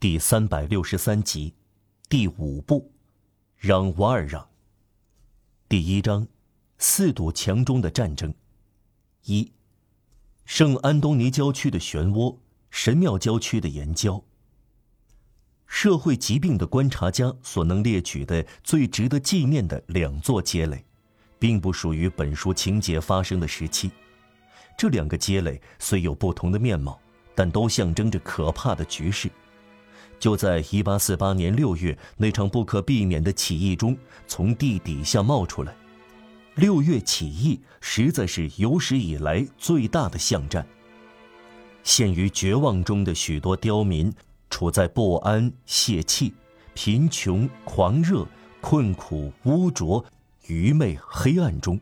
第363集第5部嚷瓦尔嚷第1章四堵墙中的战争。1. 圣安东尼郊区的漩涡，神庙郊区的岩礁。社会疾病的观察家所能列举的最值得纪念的两座街垒，并不属于本书情节发生的时期。这两个街垒虽有不同的面貌，但都象征着可怕的局势。就在1848年6月那场不可避免的起义中，从地底下冒出来。6月起义实在是有史以来最大的巷战。陷于绝望中的许多刁民处在不安、泄气、贫穷、狂热、困苦、污浊、愚昧、黑暗中，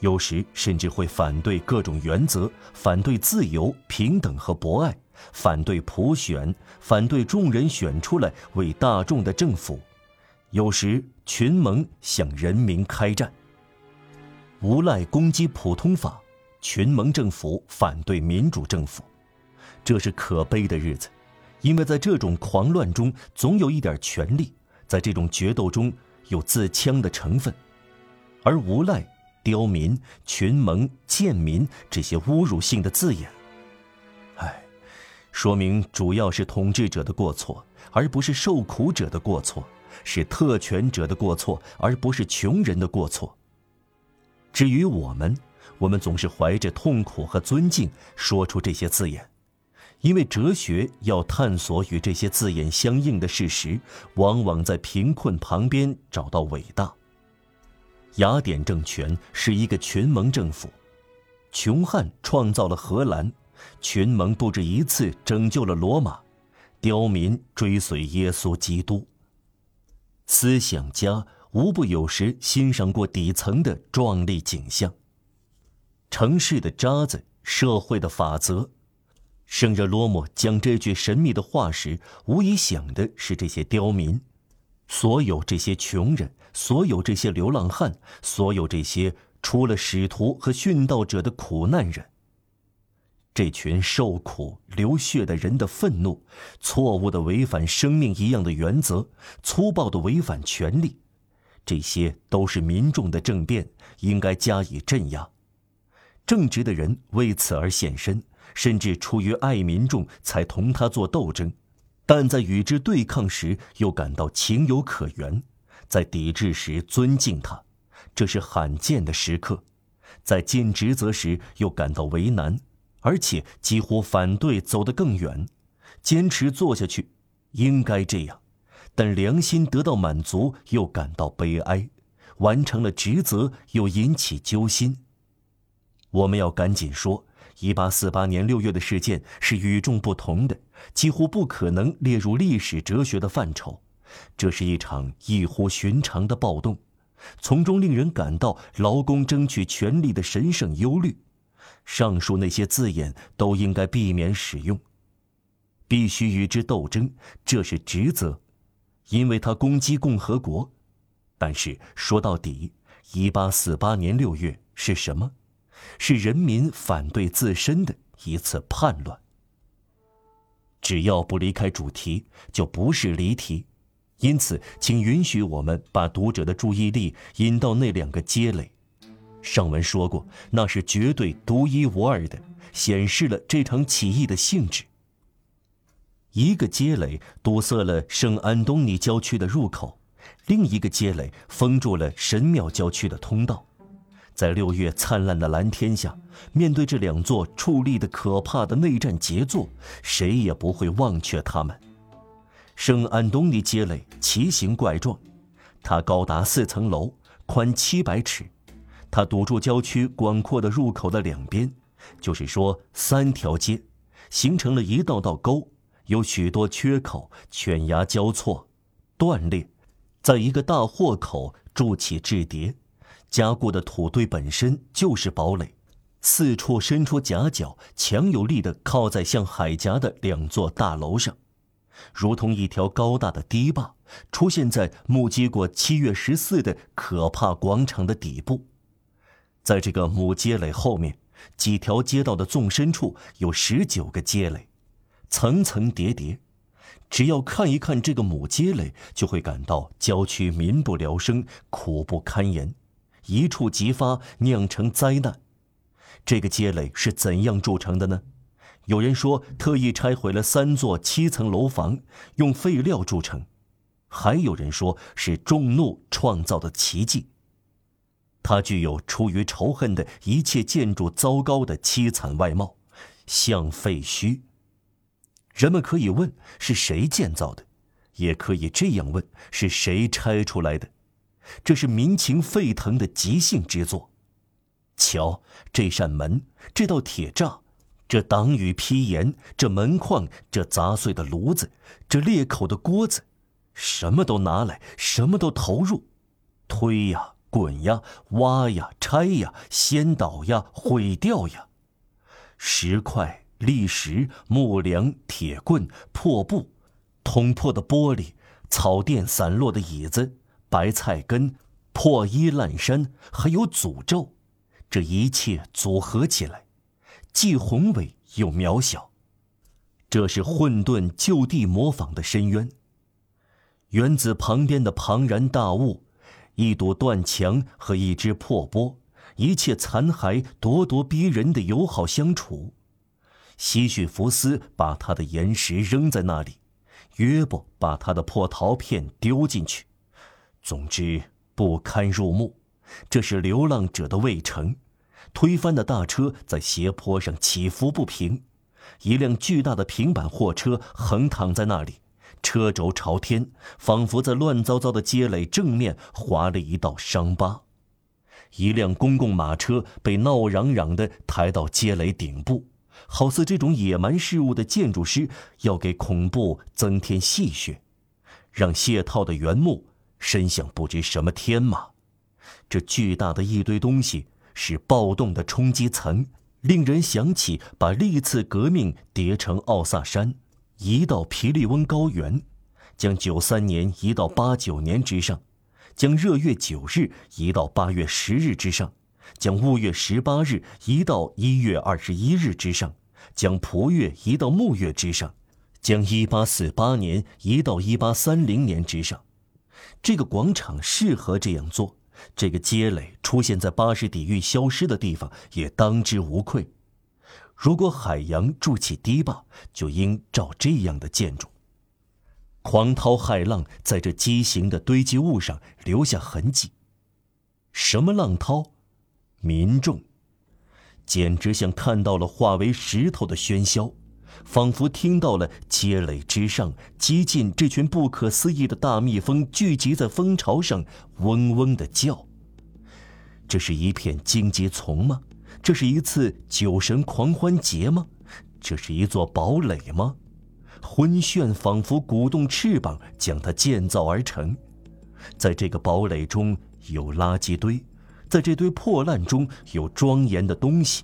有时甚至会反对各种原则，反对自由、平等和博爱，反对普选，反对众人选出来为大众的政府，有时群盟向人民开战，无赖攻击普通法，群盟政府反对民主政府。这是可悲的日子，因为在这种狂乱中总有一点权力，在这种决斗中有自戕的成分，而无赖、刁民、群盟、贱民这些侮辱性的字眼，说明主要是统治者的过错，而不是受苦者的过错，是特权者的过错，而不是穷人的过错。至于我们总是怀着痛苦和尊敬说出这些字眼，因为哲学要探索与这些字眼相应的事实，往往在贫困旁边找到伟大。雅典政权是一个群盟政府，穷汉创造了荷兰，群盟不止一次拯救了罗马，刁民追随耶稣基督。思想家无不有时欣赏过底层的壮丽景象，城市的渣子，社会的法则。圣热罗姆讲这句神秘的话时，无疑想的是这些刁民，所有这些穷人，所有这些流浪汉，所有这些出了使徒和殉道者的苦难人。这群受苦流血的人的愤怒，错误地违反生命一样的原则，粗暴地违反权利，这些都是民众的政变，应该加以镇压。正直的人为此而现身，甚至出于爱民众才同他做斗争，但在与之对抗时又感到情有可原，在抵制时尊敬他，这是罕见的时刻，在尽职责时又感到为难，而且几乎反对走得更远，坚持做下去，应该这样，但良心得到满足又感到悲哀，完成了职责又引起揪心。我们要赶紧说，1848年6月的事件是与众不同的，几乎不可能列入历史哲学的范畴，这是一场异乎寻常的暴动，从中令人感到劳工争取权利的神圣忧虑。上述那些字眼都应该避免使用，必须与之斗争，这是职责，因为他攻击共和国。但是说到底，1848年6月是什么？是人民反对自身的一次叛乱。只要不离开主题，就不是离题，因此请允许我们把读者的注意力引到那两个街垒。上文说过，那是绝对独一无二的，显示了这场起义的性质。一个街垒堵塞了圣安东尼郊区的入口，另一个街垒封住了神庙郊区的通道。在6月灿烂的蓝天下，面对这两座矗立的可怕的内战杰作，谁也不会忘却它们。圣安东尼街垒奇形怪状，它高达4层楼，宽700尺，它堵住郊区广阔的入口的两边，就是说3条街，形成了一道道沟，有许多缺口，犬牙交错，断裂，在一个大豁口筑起制叠，加固的土堆本身就是堡垒，四处伸出夹角，强有力地靠在像海峡的两座大楼上，如同一条高大的堤坝，出现在目击过7月14的可怕广场的底部。在这个母街垒后面，几条街道的纵深处有19个街垒，层层叠叠，只要看一看这个母街垒，就会感到郊区民不聊生，苦不堪言，一触即发，酿成灾难。这个街垒是怎样筑成的呢？有人说特意拆毁了3座7层楼房，用废料筑成；还有人说是众怒创造的奇迹。它具有出于仇恨的一切建筑糟糕的凄惨外貌，像废墟。人们可以问是谁建造的，也可以这样问是谁拆出来的。这是民情沸腾的即兴之作。瞧，这扇门，这道铁栅，这挡雨披檐，这门框，这砸碎的炉子，这裂口的锅子，什么都拿来，什么都投入，推呀，滚呀，挖呀，拆呀，掀倒呀，毁掉呀，石块、砾石、木梁、铁棍、破布、捅破的玻璃、草垫散落的椅子、白菜根、破衣烂衫，还有诅咒，这一切组合起来，既宏伟又渺小，这是混沌就地模仿的深渊。原子旁边的庞然大物，一堵断墙和一只破钵，一切残骸咄咄逼人的友好相处。希绪福斯把他的岩石扔在那里，约伯把他的破陶片丢进去。总之不堪入目，这是流浪者的卫城。推翻的大车在斜坡上起伏不平，一辆巨大的平板货车横躺在那里。车轴朝天，仿佛在乱糟糟的街垒正面划了一道伤疤。一辆公共马车被闹嚷嚷地抬到街垒顶部，好似这种野蛮事物的建筑师要给恐怖增添戏谑，让谢套的原木伸向不知什么天马。这巨大的一堆东西是暴动的冲击层，令人想起把历次革命叠成奥萨山，移到皮利翁高原，将93年移到89年之上，将6月9日移到8月10日之上，将5月18日移到1月21日之上，将仆月移到木月之上，将1848年移到1830年之上。这个广场适合这样做，这个街垒出现在巴士底狱消失的地方也当之无愧。如果海洋筑起堤坝，就应照这样的建筑。狂涛骇浪在这畸形的堆积物上留下痕迹。什么浪涛？民众。简直像看到了化为石头的喧嚣，仿佛听到了街垒之上激进这群不可思议的大蜜蜂聚集在蜂巢上嗡嗡地叫。这是一片荆棘丛吗？这是一次酒神狂欢节吗？这是一座堡垒吗？昏眩仿佛鼓动翅膀将它建造而成。在这个堡垒中有垃圾堆，在这堆破烂中有庄严的东西。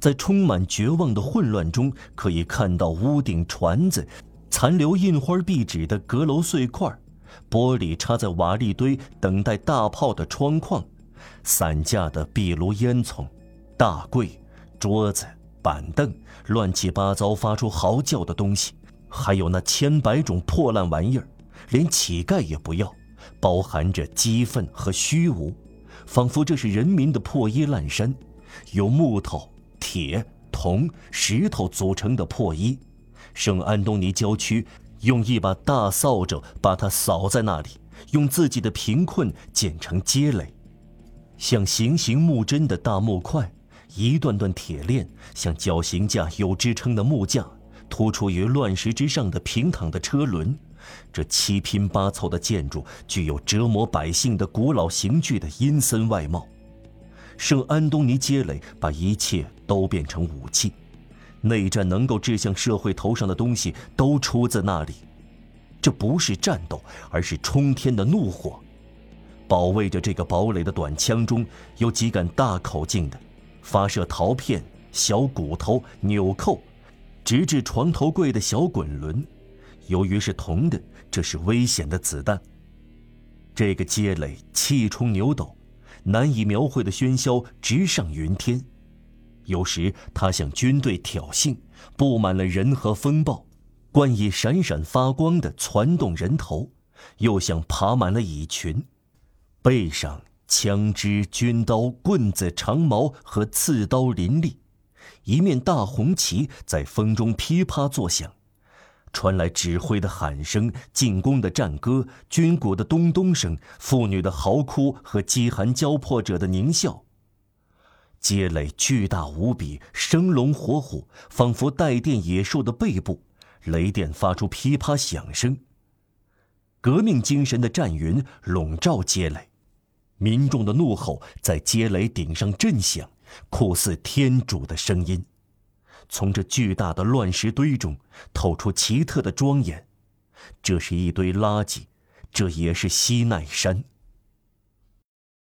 在充满绝望的混乱中，可以看到屋顶船子、残留印花壁纸的阁楼碎块、玻璃插在瓦砾堆等待大炮的窗框、散架的壁炉烟囱、大柜、桌子、板凳，乱七八糟发出嚎叫的东西，还有那100种破烂玩意儿，连乞丐也不要，包含着激愤和虚无，仿佛这是人民的破衣烂衫，由木头、铁、铜、石头组成的破衣。圣安东尼郊区用一把大扫帚把它扫在那里，用自己的贫困建成街垒，像行刑木针的大木块，一段段铁链，像绞刑架有支撑的木架，突出于乱石之上的平躺的车轮。这七拼八凑的建筑具有折磨百姓的古老刑具的阴森外貌。圣安东尼街垒把一切都变成武器，内战能够掷向社会头上的东西都出自那里。这不是战斗，而是冲天的怒火。保卫着这个堡垒的短枪中有几杆大口径的，发射陶片、小骨头、纽扣，直至床头柜的小滚轮。由于是铜的，这是危险的子弹。这个街垒气冲牛斗，难以描绘的喧嚣直上云天。有时它向军队挑衅，布满了人和风暴，冠以闪闪发光的攒动人头，又像爬满了蚁群，背上枪支、军刀、棍子、长矛和刺刀林立，一面大红旗在风中噼啪作响，传来指挥的喊声、进攻的战歌、军鼓的咚咚声、妇女的嚎哭和饥寒交迫者的狞笑。街垒巨大无比，生龙活虎，仿佛带电野兽的背部，雷电发出噼啪响声。革命精神的战云笼罩街垒，民众的怒吼在街垒顶上震响，酷似天主的声音。从这巨大的乱石堆中透出奇特的庄严，这是一堆垃圾，这也是西奈山。